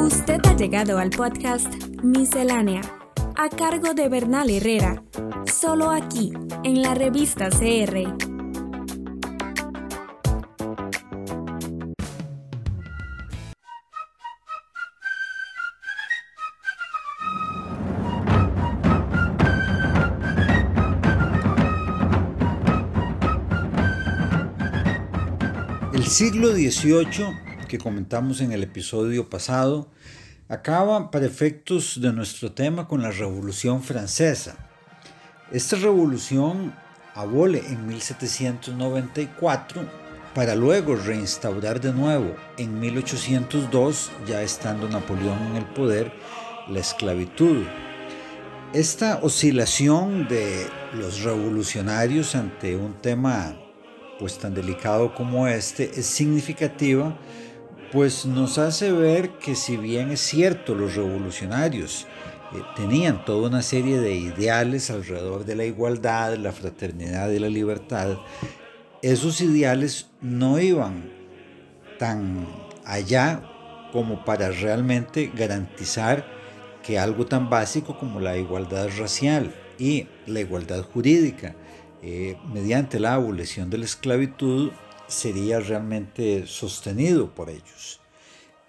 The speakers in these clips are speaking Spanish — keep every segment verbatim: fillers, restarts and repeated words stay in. Usted ha llegado al podcast Miscelánea, a cargo de Bernal Herrera, solo aquí, en La Revista C R. El siglo dieciocho, que comentamos en el episodio pasado, acaba para efectos de nuestro tema con la Revolución Francesa. Esta revolución abole en mil setecientos noventa y cuatro para luego reinstaurar de nuevo en mil ochocientos dos, ya estando Napoleón en el poder, la esclavitud. Esta oscilación de los revolucionarios ante un tema pues tan delicado como este, es significativa, pues nos hace ver que si bien es cierto los revolucionarios eh, tenían toda una serie de ideales alrededor de la igualdad, la fraternidad y la libertad, esos ideales no iban tan allá como para realmente garantizar que algo tan básico como la igualdad racial y la igualdad jurídica Eh, mediante la abolición de la esclavitud sería realmente sostenido por ellos.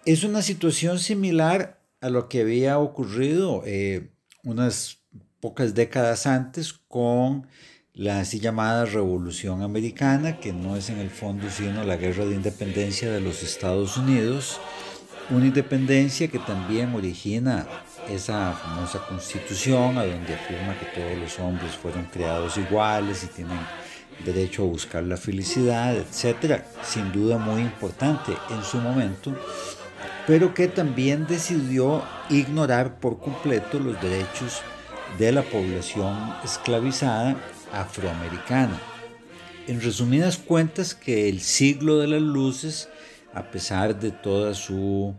Es una situación similar a lo que había ocurrido eh, unas pocas décadas antes con la así llamada Revolución Americana, que no es en el fondo sino la guerra de independencia de los Estados Unidos, una independencia que también origina esa famosa Constitución, a donde afirma que todos los hombres fueron creados iguales y tienen derecho a buscar la felicidad, etcétera. Sin duda muy importante en su momento, pero que también decidió ignorar por completo los derechos de la población esclavizada afroamericana. En resumidas cuentas, que el siglo de las luces, a pesar de toda su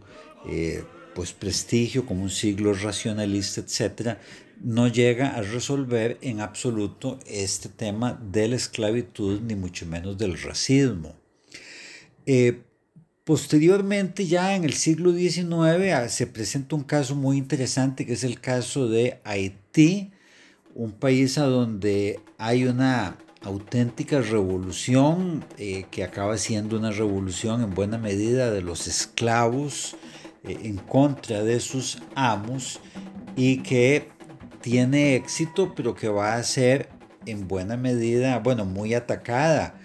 eh, pues prestigio como un siglo racionalista, etcétera, no llega a resolver en absoluto este tema de la esclavitud, ni mucho menos del racismo. Eh, posteriormente, ya en el siglo diecinueve, se presenta un caso muy interesante, que es el caso de Haití, un país a donde hay una auténtica revolución eh, que acaba siendo una revolución en buena medida de los esclavos en contra de sus amos, y que tiene éxito, pero que va a ser en buena medida, bueno, muy atacada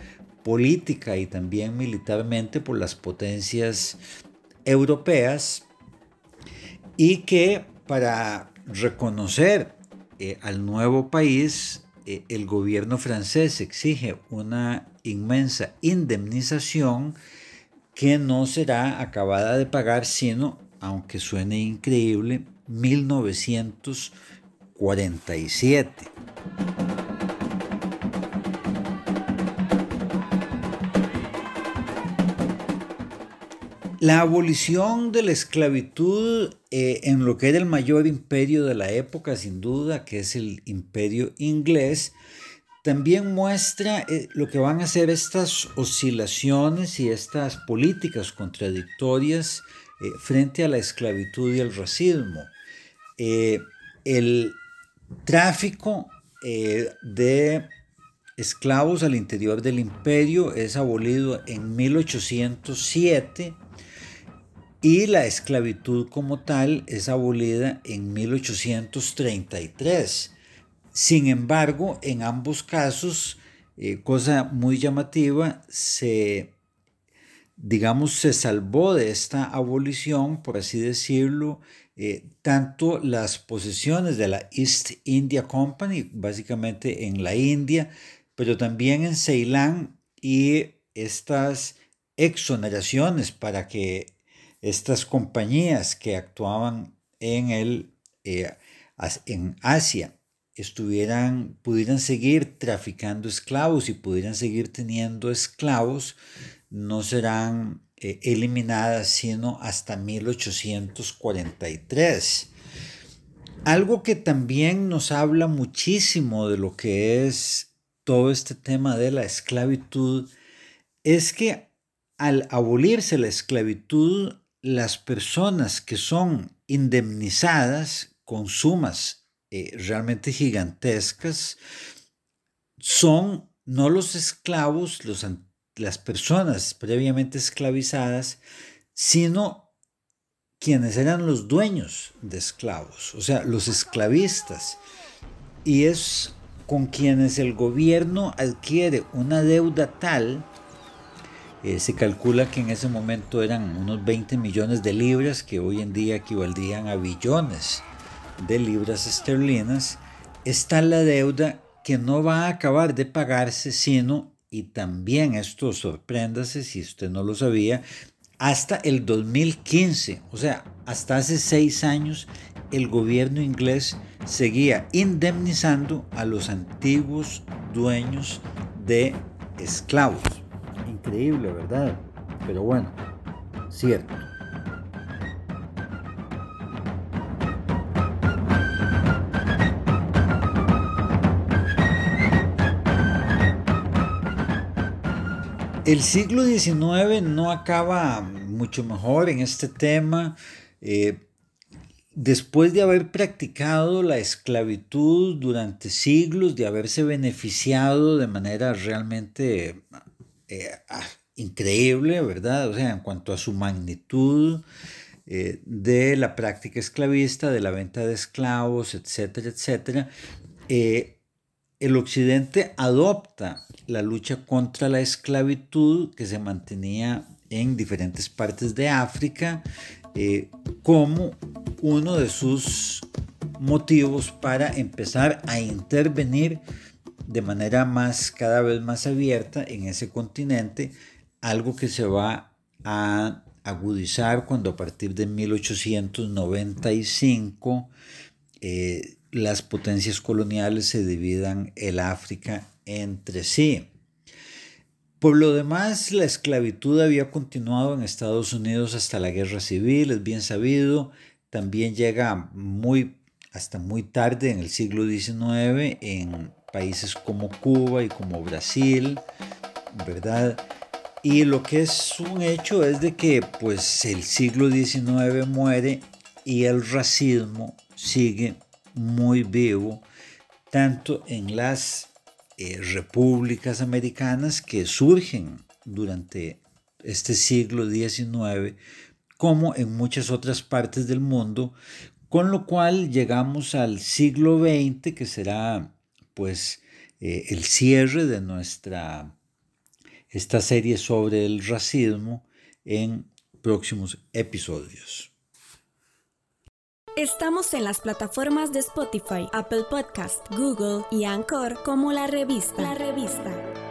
política y también militarmente por las potencias europeas, y que para reconocer eh, al nuevo país, eh, el gobierno francés exige una inmensa indemnización que no será acabada de pagar sino, aunque suene increíble, mil novecientos cuarenta y siete. La abolición de la esclavitud eh, en lo que era el mayor imperio de la época, sin duda, que es el imperio inglés, también muestra lo que van a ser estas oscilaciones y estas políticas contradictorias eh, frente a la esclavitud y el racismo. Eh, el tráfico eh, de esclavos al interior del imperio es abolido en mil ochocientos siete y la esclavitud como tal es abolida en mil ochocientos treinta y tres. Sin embargo, en ambos casos, eh, cosa muy llamativa, se, digamos, se salvó de esta abolición, por así decirlo, eh, tanto las posesiones de la East India Company, básicamente en la India, pero también en Ceilán, y estas exoneraciones para que estas compañías que actuaban en, el, eh, en Asia, estuvieran, pudieran seguir traficando esclavos y pudieran seguir teniendo esclavos, no serán eh, eliminadas sino hasta mil ochocientos cuarenta y tres. Algo que también nos habla muchísimo de lo que es todo este tema de la esclavitud es que al abolirse la esclavitud, las personas que son indemnizadas con sumas eh, realmente gigantescas son no los esclavos, los, las personas previamente esclavizadas, sino quienes eran los dueños de esclavos, o sea, los esclavistas. Y es con quienes el gobierno adquiere una deuda tal, eh, se calcula que en ese momento eran unos veinte millones de libras, que hoy en día equivaldrían a billones de libras esterlinas. Está la deuda que no va a acabar de pagarse, sino, y también esto sorpréndase si usted no lo sabía, hasta el dos mil quince, o sea, hasta hace seis años, el gobierno inglés seguía indemnizando a los antiguos dueños de esclavos. Increíble, ¿verdad? Pero bueno, cierto. El siglo diecinueve no acaba mucho mejor en este tema. Eh, después de haber practicado la esclavitud durante siglos, de haberse beneficiado de manera realmente eh, increíble, ¿verdad? O sea, en cuanto a su magnitud eh, de la práctica esclavista, de la venta de esclavos, etcétera, etcétera, eh, el occidente adopta la lucha contra la esclavitud que se mantenía en diferentes partes de África eh, como uno de sus motivos para empezar a intervenir de manera más, cada vez más abierta en ese continente, algo que se va a agudizar cuando a partir de mil ochocientos noventa y cinco eh, las potencias coloniales se dividan el África entre sí. Por lo demás, la esclavitud había continuado en Estados Unidos hasta la Guerra Civil, es bien sabido. También llega muy, hasta muy tarde en el siglo diecinueve en países como Cuba y como Brasil, ¿verdad? Y lo que es un hecho es de que pues, el siglo diecinueve muere y el racismo sigue muy vivo, tanto en las Eh, repúblicas americanas que surgen durante este siglo diecinueve como en muchas otras partes del mundo, con lo cual llegamos al siglo veinte, que será pues eh, el cierre de nuestra esta serie sobre el racismo en próximos episodios. Estamos en las plataformas de Spotify, Apple Podcast, Google y Anchor como La Revista. La Revista.